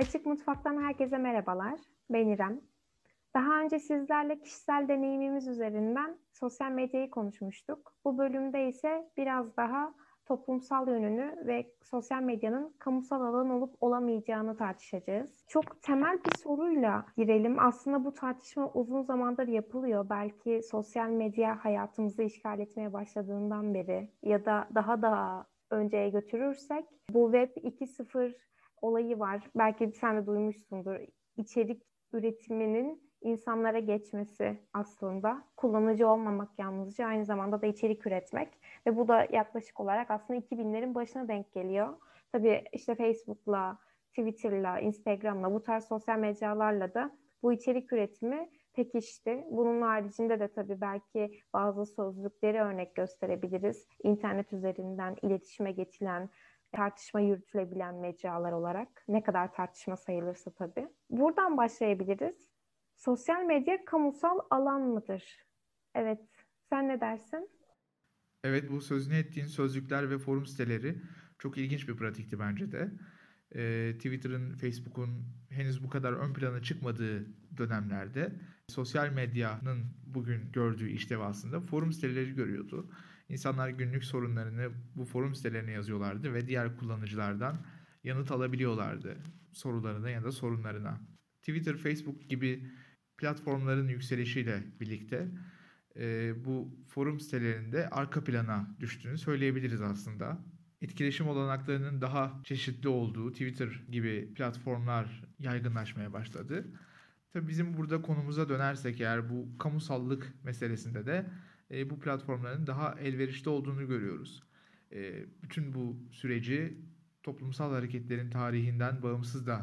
Açık Mutfak'tan herkese merhabalar. Ben İrem. Daha önce sizlerle kişisel deneyimimiz üzerinden sosyal medyayı konuşmuştuk. Bu bölümde ise biraz daha toplumsal yönünü ve sosyal medyanın kamusal alan olup olamayacağını tartışacağız. Çok temel bir soruyla girelim. Aslında bu tartışma uzun zamandır yapılıyor. Belki sosyal medya hayatımızı işgal etmeye başladığından beri ya da daha önceye götürürsek bu Web 2.0 olayı var. Belki sen de duymuşsundur. İçerik üretiminin insanlara geçmesi aslında. Kullanıcı olmamak yalnızca, aynı zamanda da içerik üretmek. Ve bu da yaklaşık olarak aslında 2000'lerin başına denk geliyor. Tabii işte Facebook'la, Twitter'la, Instagram'la, bu tarz sosyal mecralarla da bu içerik üretimi pekişti. Bunun haricinde de tabii belki bazı sözlükleri örnek gösterebiliriz. İnternet üzerinden iletişime geçilen, tartışma yürütülebilen mecralar olarak. Ne kadar tartışma sayılırsa tabii. Buradan başlayabiliriz. Sosyal medya kamusal alan mıdır? Evet. Sen ne dersin? Evet, bu sözünü ettiğin sözlükler ve forum siteleri çok ilginç bir pratikti bence de. Twitter'ın, Facebook'un henüz bu kadar ön plana çıkmadığı dönemlerde sosyal medyanın bugün gördüğü işlev aslında forum siteleri görüyordu. İnsanlar günlük sorunlarını bu forum sitelerine yazıyorlardı ve diğer kullanıcılardan yanıt alabiliyorlardı sorularına ya da sorunlarına. Twitter, Facebook gibi platformların yükselişiyle birlikte bu forum sitelerinde arka plana düştüğünü söyleyebiliriz aslında. Etkileşim olanaklarının daha çeşitli olduğu Twitter gibi platformlar yaygınlaşmaya başladı. Tabii bizim burada konumuza dönersek eğer, bu kamusallık meselesinde de bu platformların daha elverişli olduğunu görüyoruz. Bütün bu süreci toplumsal hareketlerin tarihinden bağımsız da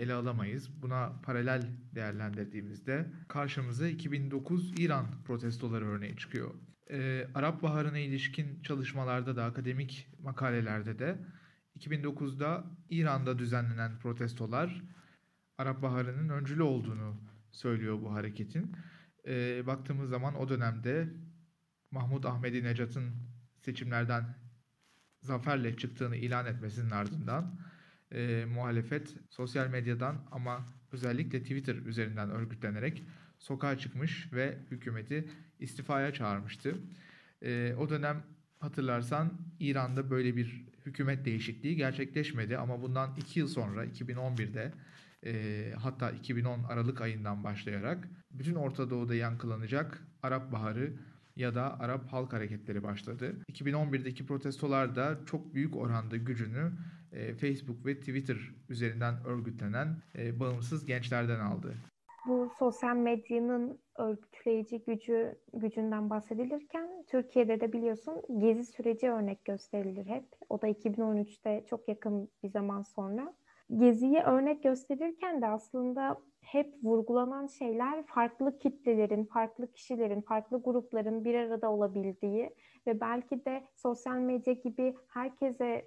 ele alamayız. Buna paralel değerlendirdiğimizde karşımıza 2009 İran protestoları örneği çıkıyor. Arap Baharı'na ilişkin çalışmalarda da, akademik makalelerde de 2009'da İran'da düzenlenen protestolar Arap Baharı'nın öncülü olduğunu söylüyor bu hareketin. Baktığımız zaman o dönemde Mahmut Ahmedi Necat'ın seçimlerden zaferle çıktığını ilan etmesinin ardından muhalefet sosyal medyadan ama özellikle Twitter üzerinden örgütlenerek sokağa çıkmış ve hükümeti istifaya çağırmıştı. O dönem hatırlarsan İran'da böyle bir hükümet değişikliği gerçekleşmedi ama bundan 2 yıl sonra 2011'de hatta 2010 Aralık ayından başlayarak bütün Orta Doğu'da yankılanacak Arap Baharı ya da Arap Halk Hareketleri başladı. 2011'deki protestolar da çok büyük oranda gücünü Facebook ve Twitter üzerinden örgütlenen bağımsız gençlerden aldı. Bu sosyal medyanın örgütleyici gücünden bahsedilirken Türkiye'de de biliyorsun Gezi süreci örnek gösterilir hep. O da 2013'te, çok yakın bir zaman sonra. Gezi'ye örnek gösterirken de aslında hep vurgulanan şeyler farklı kitlelerin, farklı kişilerin, farklı grupların bir arada olabildiği ve belki de sosyal medya gibi herkese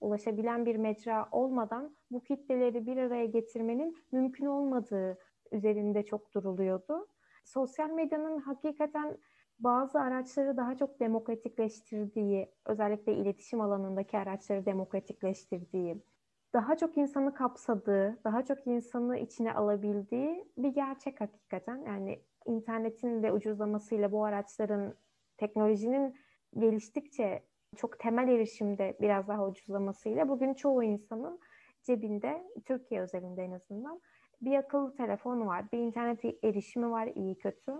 ulaşabilen bir mecra olmadan bu kitleleri bir araya getirmenin mümkün olmadığı üzerinde çok duruluyordu. Sosyal medyanın hakikaten bazı araçları daha çok demokratikleştirdiği, özellikle iletişim alanındaki araçları demokratikleştirdiği, daha çok insanı kapsadığı, daha çok insanı içine alabildiği bir gerçek hakikaten. Yani internetin de ucuzlamasıyla bu araçların, teknolojinin geliştikçe çok temel erişimde biraz daha ucuzlamasıyla bugün çoğu insanın cebinde, Türkiye özelinde en azından, bir akıllı telefon var, bir internet erişimi var, iyi kötü.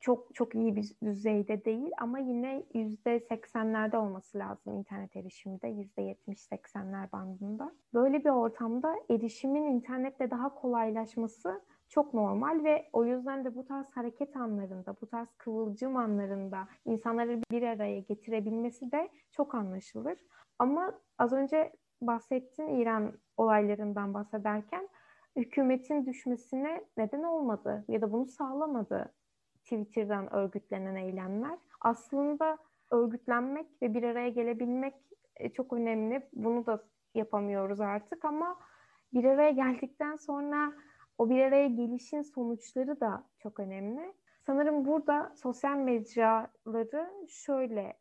Çok çok iyi bir düzeyde değil ama yine %80'lerde olması lazım internet erişimi de, %70-80'ler bandında. Böyle bir ortamda erişimin internetle daha kolaylaşması çok normal ve o yüzden de bu tarz hareket anlarında, bu tarz kıvılcım anlarında insanları bir araya getirebilmesi de çok anlaşılır. Ama az önce bahsettin, İran olaylarından bahsederken hükümetin düşmesine neden olmadı ya da bunu sağlamadı Twitter'dan örgütlenen eylemler. Aslında örgütlenmek ve bir araya gelebilmek çok önemli. Bunu da yapamıyoruz artık ama bir araya geldikten sonra o bir araya gelişin sonuçları da çok önemli. Sanırım burada sosyal mecraları şöyle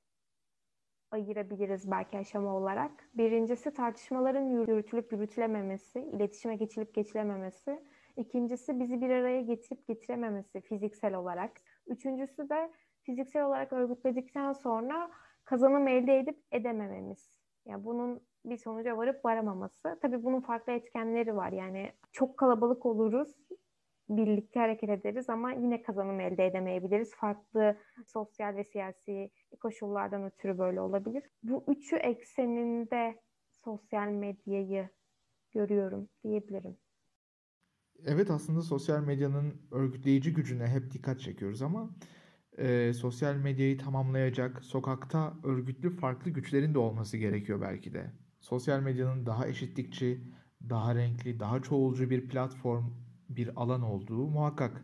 ayırabiliriz belki aşama olarak. Birincisi tartışmaların yürütülüp yürütülememesi, iletişime geçilip geçilememesi. İkincisi bizi bir araya getirip getirememesi fiziksel olarak. Üçüncüsü de fiziksel olarak örgütledikten sonra kazanım elde edip edemememiz. Yani bunun bir sonuca varıp varamaması. Tabii bunun farklı etkenleri var. Yani çok kalabalık oluruz, birlikte hareket ederiz ama yine kazanım elde edemeyebiliriz. Farklı sosyal ve siyasi koşullardan ötürü böyle olabilir. Bu üçü ekseninde sosyal medyayı görüyorum diyebilirim. Evet, aslında sosyal medyanın örgütleyici gücüne hep dikkat çekiyoruz ama sosyal medyayı tamamlayacak sokakta örgütlü farklı güçlerin de olması gerekiyor belki de. Sosyal medyanın daha eşitlikçi, daha renkli, daha çoğulcu bir platform, bir alan olduğu muhakkak.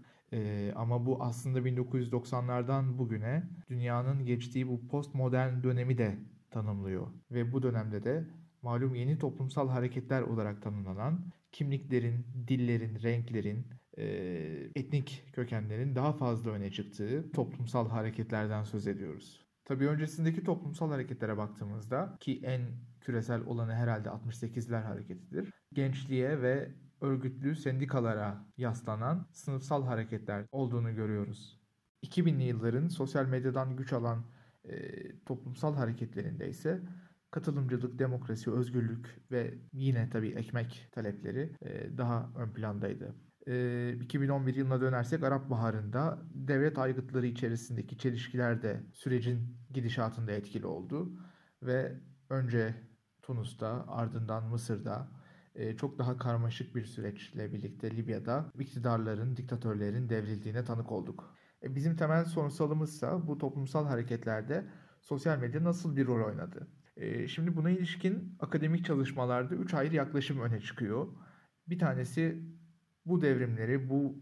Ama bu aslında 1990'lardan bugüne dünyanın geçtiği bu postmodern dönemi de tanımlıyor. Ve bu dönemde de malum yeni toplumsal hareketler olarak tanımlanan kimliklerin, dillerin, renklerin, etnik kökenlerin daha fazla öne çıktığı toplumsal hareketlerden söz ediyoruz. Tabii öncesindeki toplumsal hareketlere baktığımızda ki en küresel olanı herhalde 68'ler hareketidir. Gençliğe ve örgütlü sendikalara yaslanan sınıfsal hareketler olduğunu görüyoruz. 2000'li yılların sosyal medyadan güç alan toplumsal hareketlerinde ise katılımcılık, demokrasi, özgürlük ve yine tabii ekmek talepleri daha ön plandaydı. 2011 yılına dönersek Arap Baharı'nda devlet aygıtları içerisindeki çelişkiler de sürecin gidişatında etkili oldu. Ve önce Tunus'ta, ardından Mısır'da çok daha karmaşık bir süreçle birlikte Libya'da iktidarların, diktatörlerin devrildiğine tanık olduk. Bizim temel sorunsalımızsa bu toplumsal hareketlerde sosyal medya nasıl bir rol oynadı? Şimdi buna ilişkin akademik çalışmalarda 3 ayrı yaklaşım öne çıkıyor. Bir tanesi bu devrimleri, bu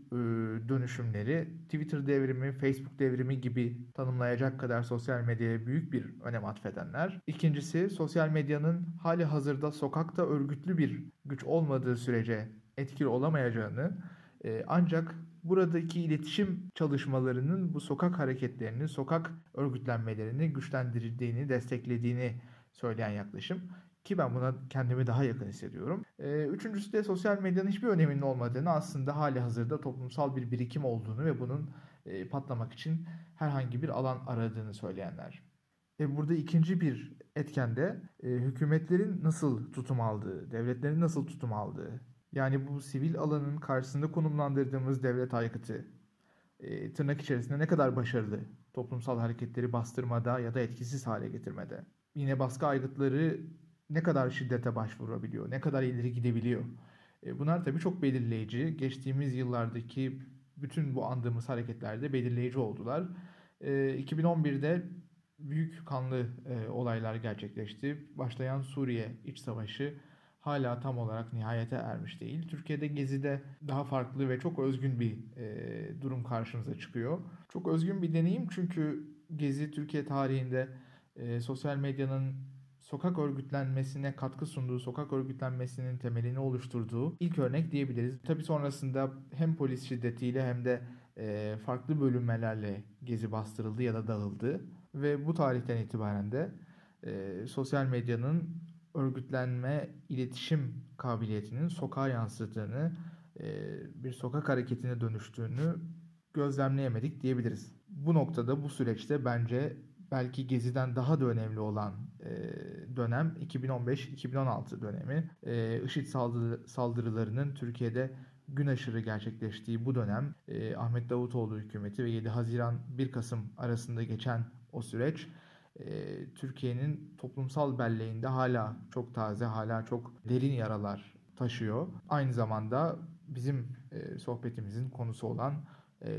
dönüşümleri Twitter devrimi, Facebook devrimi gibi tanımlayacak kadar sosyal medyaya büyük bir önem atfedenler. İkincisi sosyal medyanın hali hazırda sokakta örgütlü bir güç olmadığı sürece etkili olamayacağını ancak buradaki iletişim çalışmalarının bu sokak hareketlerini, sokak örgütlenmelerini güçlendirdiğini, desteklediğini söyleyen yaklaşım. Ki ben buna kendimi daha yakın hissediyorum. Üçüncüsü de sosyal medyanın hiçbir öneminin olmadığını, aslında hali hazırda toplumsal bir birikim olduğunu ve bunun patlamak için herhangi bir alan aradığını söyleyenler. Burada ikinci bir etken de hükümetlerin nasıl tutum aldığı, devletlerin nasıl tutum aldığı. Yani bu sivil alanın karşısında konumlandırdığımız devlet aygıtı tırnak içerisinde ne kadar başarılı toplumsal hareketleri bastırmada ya da etkisiz hale getirmede. Yine baskı aygıtları ne kadar şiddete başvurabiliyor, ne kadar ileri gidebiliyor. Bunlar tabii çok belirleyici. Geçtiğimiz yıllardaki bütün bu andığımız hareketlerde belirleyici oldular. 2011'de büyük kanlı olaylar gerçekleşti. Başlayan Suriye iç savaşı hala tam olarak nihayete ermiş değil. Türkiye'de Gezi'de daha farklı ve çok özgün bir durum karşımıza çıkıyor. Çok özgün bir deneyim çünkü Gezi Türkiye tarihinde sosyal medyanın sokak örgütlenmesine katkı sunduğu, sokak örgütlenmesinin temelini oluşturduğu ilk örnek diyebiliriz. Tabii sonrasında hem polis şiddetiyle hem de farklı bölünmelerle Gezi bastırıldı ya da dağıldı. Ve bu tarihten itibaren de sosyal medyanın örgütlenme, iletişim kabiliyetinin sokağa yansıttığını, bir sokak hareketine dönüştüğünü gözlemleyemedik diyebiliriz. Bu noktada, bu süreçte bence belki Gezi'den daha da önemli olan dönem 2015-2016 dönemi. IŞİD saldırılarının Türkiye'de gün aşırı gerçekleştiği bu dönem, Ahmet Davutoğlu hükümeti ve 7 Haziran-1 Kasım arasında geçen o süreç, Türkiye'nin toplumsal belleğinde hala çok taze, hala çok derin yaralar taşıyor. Aynı zamanda bizim sohbetimizin konusu olan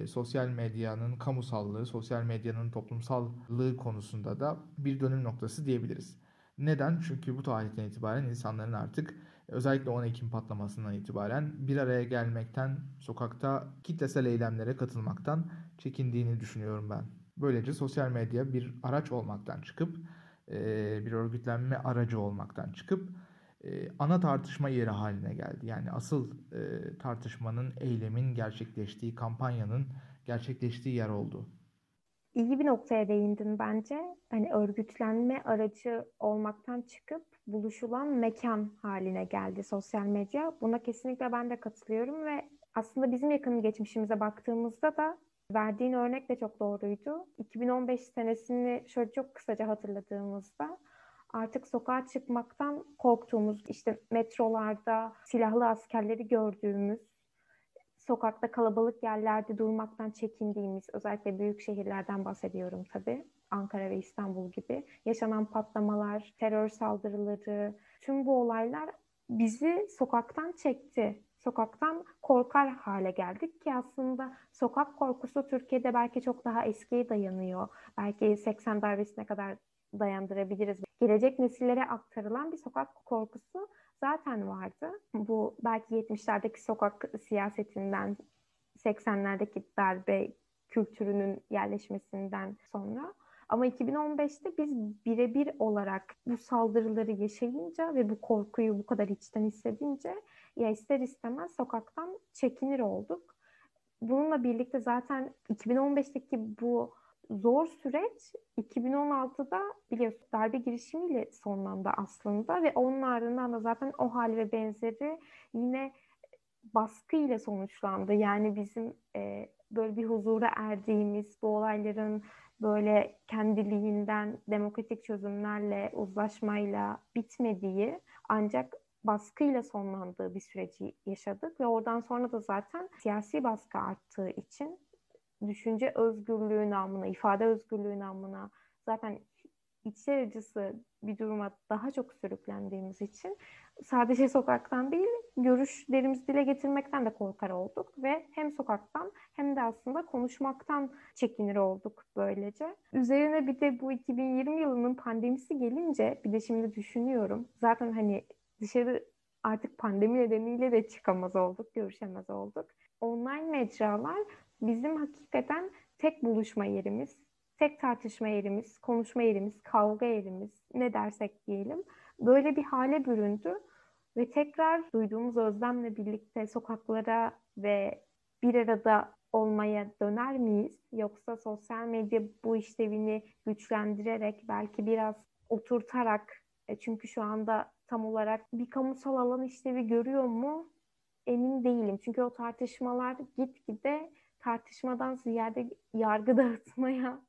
sosyal medyanın kamusallığı, sosyal medyanın toplumsallığı konusunda da bir dönüm noktası diyebiliriz. Neden? Çünkü bu tarihten itibaren insanların artık özellikle 10 Ekim patlamasından itibaren bir araya gelmekten, sokakta kitlesel eylemlere katılmaktan çekindiğini düşünüyorum ben. Böylece sosyal medya bir araç olmaktan çıkıp, bir örgütlenme aracı olmaktan çıkıp ana tartışma yeri haline geldi. Yani asıl tartışmanın, eylemin gerçekleştiği, kampanyanın gerçekleştiği yer oldu. iyi bir noktaya değindin bence. Hani örgütlenme aracı olmaktan çıkıp buluşulan mekan haline geldi sosyal medya. Buna kesinlikle ben de katılıyorum ve aslında bizim yakın geçmişimize baktığımızda da verdiğin örnek de çok doğruydu. 2015 senesini şöyle çok kısaca hatırladığımızda artık sokağa çıkmaktan korktuğumuz, işte metrolarda silahlı askerleri gördüğümüz, sokakta kalabalık yerlerde durmaktan çekindiğimiz, özellikle büyük şehirlerden bahsediyorum tabii, Ankara ve İstanbul gibi, yaşanan patlamalar, terör saldırıları, tüm bu olaylar bizi sokaktan çekti. Sokaktan korkar hale geldik ki aslında sokak korkusu Türkiye'de belki çok daha eskiye dayanıyor. Belki 80 darbesine kadar dayandırabiliriz. Gelecek nesillere aktarılan bir sokak korkusu zaten vardı. Bu belki 70'lerdeki sokak siyasetinden, 80'lerdeki darbe kültürünün yerleşmesinden sonra. Ama 2015'te biz birebir olarak bu saldırıları yaşayınca ve bu korkuyu bu kadar içten hissedince ya ister istemez sokaktan çekinir olduk. Bununla birlikte zaten 2015'teki bu zor süreç 2016'da biliyorsun darbe girişimiyle sonlandı aslında ve onun ardından da zaten o hal ve benzeri yine baskı ile sonuçlandı. Yani bizim böyle bir huzura erdiğimiz, bu olayların böyle kendiliğinden demokratik çözümlerle, uzlaşmayla bitmediği ancak baskıyla sonlandığı bir süreci yaşadık ve oradan sonra da zaten siyasi baskı arttığı için düşünce özgürlüğü namına, ifade özgürlüğü namına zaten içler acısı bir duruma daha çok sürüklendiğimiz için sadece sokaktan değil, görüşlerimizi dile getirmekten de korkar olduk ve hem sokaktan hem de aslında konuşmaktan çekinir olduk böylece. Üzerine bir de bu 2020 yılının pandemisi gelince bir de şimdi düşünüyorum. Zaten hani dışarı artık pandemi nedeniyle de çıkamaz olduk, görüşemez olduk. Online mecralar bizim hakikaten tek buluşma yerimiz, tek tartışma yerimiz, konuşma yerimiz, kavga yerimiz, ne dersek diyelim. Böyle bir hale büründü ve tekrar duyduğumuz özlemle birlikte sokaklara ve bir arada olmaya döner miyiz? Yoksa sosyal medya bu işlevini güçlendirerek, belki biraz oturtarak, çünkü şu anda tam olarak bir kamusal alan işlevi görüyor mu? Emin değilim. Çünkü o tartışmalar gitgide tartışmadan ziyade yargı dağıtmaya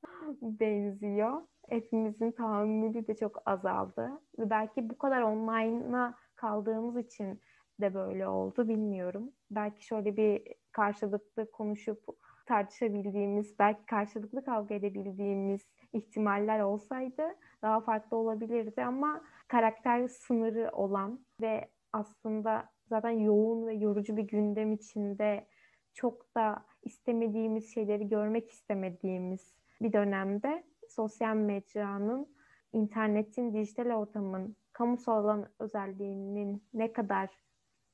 benziyor. Hepimizin tahammülü de çok azaldı. Ve belki bu kadar online'a kaldığımız için de böyle oldu, bilmiyorum. Belki şöyle bir karşılıklı konuşup tartışabildiğimiz, belki karşılıklı kavga edebildiğimiz ihtimaller olsaydı daha farklı olabilirdi ama karakter sınırı olan ve aslında zaten yoğun ve yorucu bir gündem içinde çok da istemediğimiz şeyleri görmek istemediğimiz bir dönemde sosyal medyanın, internetin, dijital ortamın, kamusal alan özelliğinin ne kadar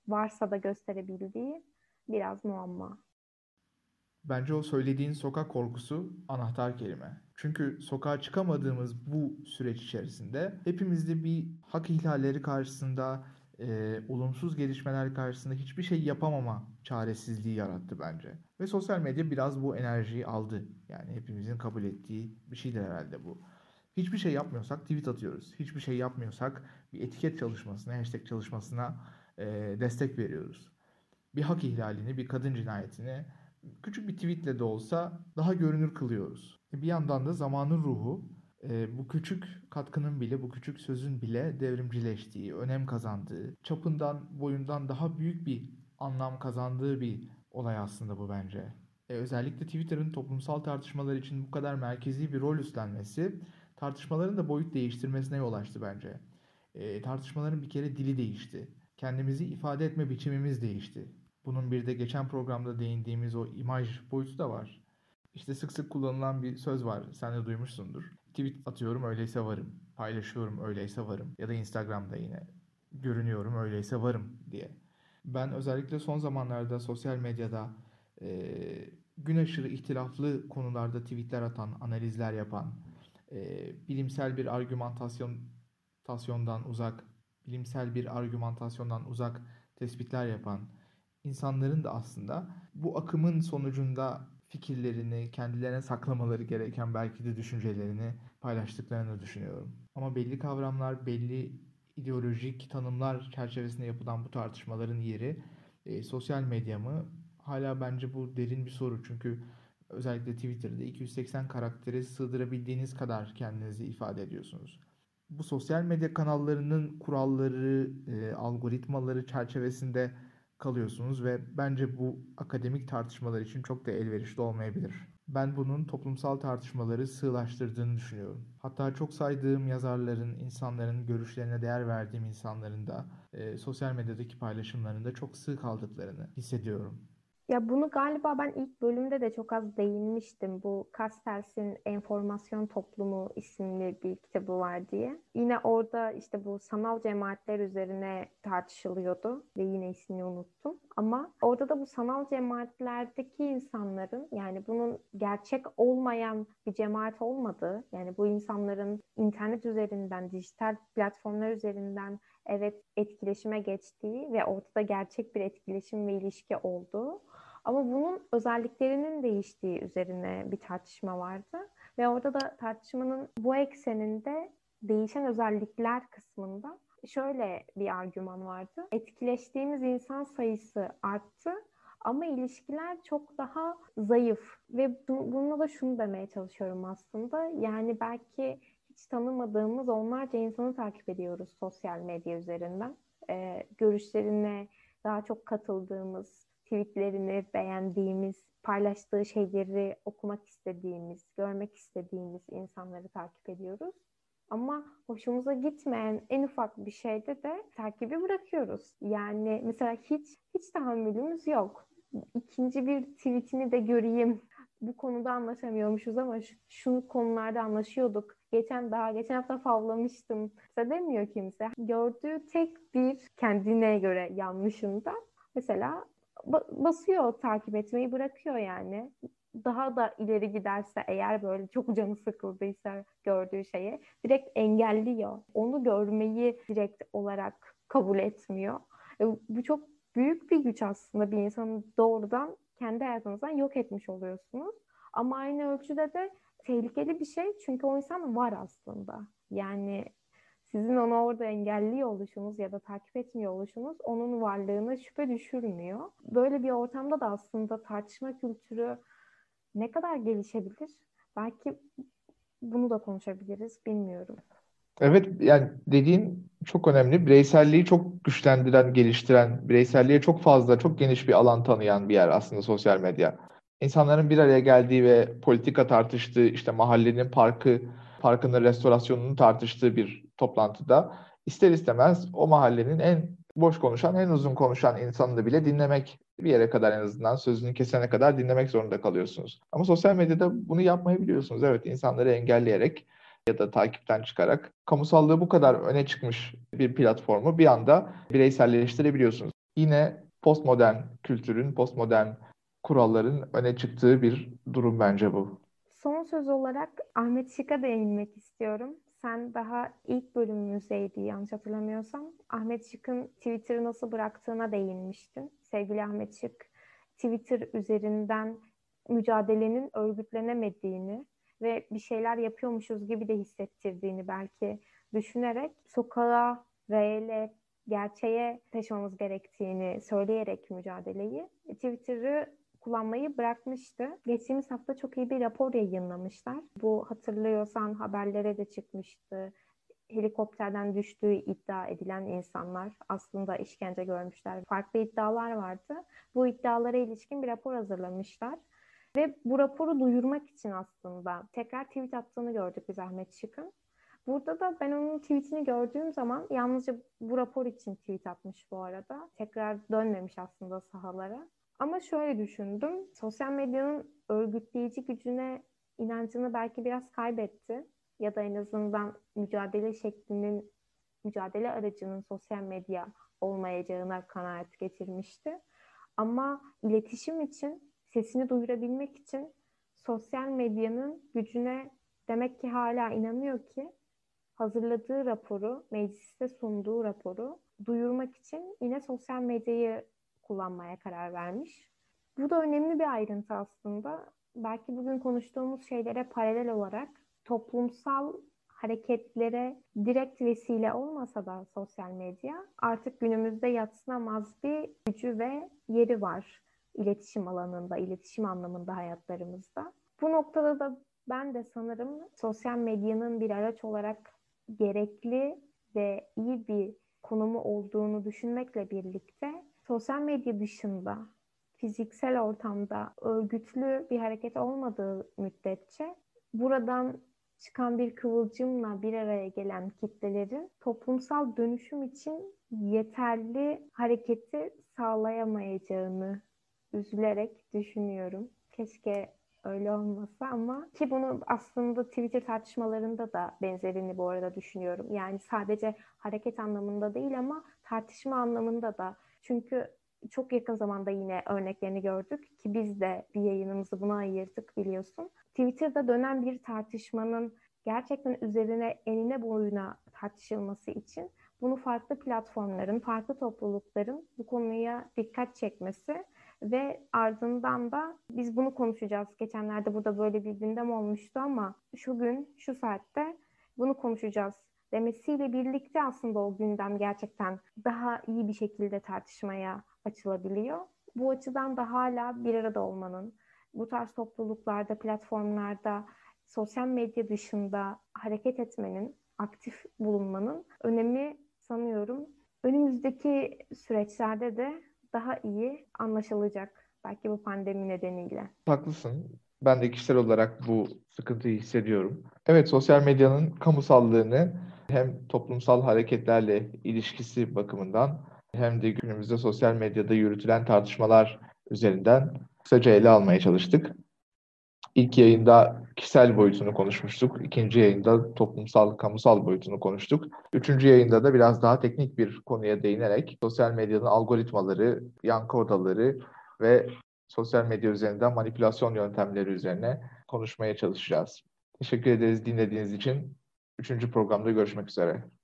varsa da gösterebildiği biraz muamma. Bence o söylediğin sokak korkusu anahtar kelime. Çünkü sokağa çıkamadığımız bu süreç içerisinde hepimizde bir hak ihlalleri karşısında, olumsuz gelişmeler karşısında hiçbir şey yapamama çaresizliği yarattı bence. Ve sosyal medya biraz bu enerjiyi aldı. Yani hepimizin kabul ettiği bir şeydir herhalde bu. Hiçbir şey yapmıyorsak tweet atıyoruz. Hiçbir şey yapmıyorsak bir etiket çalışmasına, hashtag çalışmasına destek veriyoruz. Bir hak ihlalini, bir kadın cinayetini küçük bir tweetle de olsa daha görünür kılıyoruz. Bir yandan da zamanın ruhu, bu küçük katkının bile, bu küçük sözün bile devrimcileştiği, önem kazandığı, çapından, boyundan daha büyük bir anlam kazandığı bir olay aslında bu bence. Özellikle Twitter'ın toplumsal tartışmalar için bu kadar merkezi bir rol üstlenmesi, tartışmaların da boyut değiştirmesine yol açtı bence. Tartışmaların bir kere dili değişti. Kendimizi ifade etme biçimimiz değişti. Bunun bir de geçen programda değindiğimiz o imaj boyutu da var. İşte sık sık kullanılan bir söz var, sen de duymuşsundur. Tweet atıyorum öyleyse varım, paylaşıyorum öyleyse varım ya da Instagram'da yine görünüyorum öyleyse varım diye. Ben özellikle son zamanlarda sosyal medyada gün aşırı ihtilaflı konularda tweetler atan, analizler yapan, bilimsel bir argümantasyondan uzak, tespitler yapan insanların da aslında bu akımın sonucunda fikirlerini, kendilerine saklamaları gereken belki de düşüncelerini paylaştıklarını düşünüyorum. Ama belli kavramlar, belli ideolojik tanımlar çerçevesinde yapılan bu tartışmaların yeri sosyal medya mı? Hala bence bu derin bir soru. Çünkü özellikle Twitter'da 280 karaktere sığdırabildiğiniz kadar kendinizi ifade ediyorsunuz. Bu sosyal medya kanallarının kuralları, algoritmaları çerçevesinde kalıyorsunuz ve bence bu akademik tartışmalar için çok da elverişli olmayabilir. Ben bunun toplumsal tartışmaları sığlaştırdığını düşünüyorum. Hatta çok saydığım yazarların, insanların, görüşlerine değer verdiğim insanların da sosyal medyadaki paylaşımlarında çok sığ kaldıklarını hissediyorum. Ya bunu galiba ben ilk bölümde de çok az değinmiştim. Bu Castells'in Enformasyon Toplumu isimli bir kitabı var diye. Yine orada işte bu sanal cemaatler üzerine tartışılıyordu ve yine ismini unuttum. Ama orada da bu sanal cemaatlerdeki insanların, yani bunun gerçek olmayan bir cemaat olmadığı, yani bu insanların internet üzerinden, dijital platformlar üzerinden evet etkileşime geçtiği ve ortada gerçek bir etkileşim ve ilişki olduğu ama bunun özelliklerinin değiştiği üzerine bir tartışma vardı. Ve orada da tartışmanın bu ekseninde değişen özellikler kısmında şöyle bir argüman vardı. Etkileştiğimiz insan sayısı arttı ama ilişkiler çok daha zayıf ve bununla da şunu demeye çalışıyorum aslında. Yani belki hiç tanımadığımız onlarca insanı takip ediyoruz sosyal medya üzerinden. Görüşlerine daha çok katıldığımız, tweetlerini beğendiğimiz, paylaştığı şeyleri okumak istediğimiz, görmek istediğimiz insanları takip ediyoruz. Ama hoşumuza gitmeyen en ufak bir şeyde de takibi bırakıyoruz. Yani mesela hiç tahammülümüz yok. İkinci bir tweetini de göreyim. Bu konuda anlaşamıyormuşuz ama şu konularda anlaşıyorduk. Geçen hafta favlamıştım. Mesela demiyor kimse. Gördüğü tek bir kendine göre yanlışında mesela basıyor, takip etmeyi bırakıyor yani. Daha da ileri giderse eğer, böyle çok canı sıkıldıysa gördüğü şeyi direkt engelliyor. Onu görmeyi direkt olarak kabul etmiyor. Bu çok büyük bir güç aslında. Bir insanı doğrudan kendi hayatınızdan yok etmiş oluyorsunuz. Ama aynı ölçüde de tehlikeli bir şey. Çünkü o insan var aslında. Yani sizin onu orada engelliyor oluşunuz ya da takip etmiyor oluşunuz onun varlığına şüphe düşürmüyor. Böyle bir ortamda da aslında tartışma kültürü ne kadar gelişebilir? Belki bunu da konuşabiliriz, bilmiyorum. Evet, yani dediğin çok önemli. Bireyselliği çok güçlendiren, geliştiren, bireyselliğe çok fazla, çok geniş bir alan tanıyan bir yer aslında sosyal medya. İnsanların bir araya geldiği ve politika tartıştığı, işte mahallenin parkının restorasyonunu tartıştığı bir toplantıda ister istemez o mahallenin en boş konuşan, en uzun konuşan insanını bile dinlemek, bir yere kadar en azından sözünü kesene kadar dinlemek zorunda kalıyorsunuz. Ama sosyal medyada bunu yapmayabiliyorsunuz. Evet, insanları engelleyerek ya da takipten çıkarak kamusallığı bu kadar öne çıkmış bir platformu bir anda bireyselleştirebiliyorsunuz. Yine postmodern kültürün, postmodern kuralların öne çıktığı bir durum bence bu. Son söz olarak Ahmet Şık'a değinmek istiyorum. Sen daha ilk bölümümüzdeydi yanlış hatırlamıyorsam. Ahmet Şık'ın Twitter'ı nasıl bıraktığına değinmiştin. Sevgili Ahmet Şık, Twitter üzerinden mücadelenin örgütlenemediğini ve bir şeyler yapıyormuşuz gibi de hissettirdiğini belki düşünerek sokağa, reele, gerçeğe taşımamız gerektiğini söyleyerek mücadeleyi Twitter'ı kullanmayı bırakmıştı. Geçtiğimiz hafta çok iyi bir rapor yayınlamışlar. Bu hatırlıyorsan haberlere de çıkmıştı. Helikopterden düştüğü iddia edilen insanlar aslında işkence görmüşler. Farklı iddialar vardı. Bu iddialara ilişkin bir rapor hazırlamışlar. Ve bu raporu duyurmak için aslında tekrar tweet attığını gördük biz Ahmet Şık'ın. Burada da ben onun tweetini gördüğüm zaman yalnızca bu rapor için tweet atmış bu arada. Tekrar dönmemiş aslında sahalara. Ama şöyle düşündüm. Sosyal medyanın örgütleyici gücüne inancını belki biraz kaybetti. Ya da en azından mücadele aracının sosyal medya olmayacağına kanaat getirmişti. Ama iletişim için, sesini duyurabilmek için sosyal medyanın gücüne demek ki hala inanıyor ki hazırladığı raporu, mecliste sunduğu raporu duyurmak için yine sosyal medyayı kullanmaya karar vermiş. Bu da önemli bir ayrıntı aslında. belki bugün konuştuğumuz şeylere paralel olarak toplumsal hareketlere direkt vesile olmasa da sosyal medya artık günümüzde yadsınamaz bir gücü ve yeri var iletişim alanında, iletişim anlamında hayatlarımızda. Bu noktada da ben de sanırım sosyal medyanın bir araç olarak gerekli ve iyi bir konumu olduğunu düşünmekle birlikte sosyal medya dışında fiziksel ortamda örgütlü bir hareket olmadığı müddetçe buradan çıkan bir kıvılcımla bir araya gelen kitlelerin toplumsal dönüşüm için yeterli hareketi sağlayamayacağını üzülerek düşünüyorum. Keşke öyle olmasa ama ki bunu aslında Twitter tartışmalarında da benzerini bu arada düşünüyorum. Yani sadece hareket anlamında değil ama tartışma anlamında da. Çünkü çok yakın zamanda yine örneklerini gördük ki biz de bir yayınımızı buna ayırdık biliyorsun. Twitter'da dönen bir tartışmanın gerçekten üzerine enine boyuna tartışılması için bunu farklı platformların, farklı toplulukların bu konuya dikkat çekmesi ve ardından da biz bunu konuşacağız. Geçenlerde burada böyle bir gündem olmuştu ama şu gün, şu saatte bunu konuşacağız demesiyle birlikte aslında o gündem gerçekten daha iyi bir şekilde tartışmaya açılabiliyor. Bu açıdan da hala bir arada olmanın, bu tarz topluluklarda, platformlarda, sosyal medya dışında hareket etmenin, aktif bulunmanın önemi sanıyorum önümüzdeki süreçlerde de daha iyi anlaşılacak. Belki bu pandemi nedeniyle. Haklısın. Ben de kişisel olarak bu sıkıntıyı hissediyorum. Evet, sosyal medyanın kamusallığını hem toplumsal hareketlerle ilişkisi bakımından hem de günümüzde sosyal medyada yürütülen tartışmalar üzerinden kısaca ele almaya çalıştık. İlk yayında kişisel boyutunu konuşmuştuk. İkinci yayında toplumsal, kamusal boyutunu konuştuk. Üçüncü yayında da biraz daha teknik bir konuya değinerek sosyal medyanın algoritmaları, yankı odaları ve sosyal medya üzerinden manipülasyon yöntemleri üzerine konuşmaya çalışacağız. Teşekkür ederiz dinlediğiniz için. Üçüncü programda görüşmek üzere.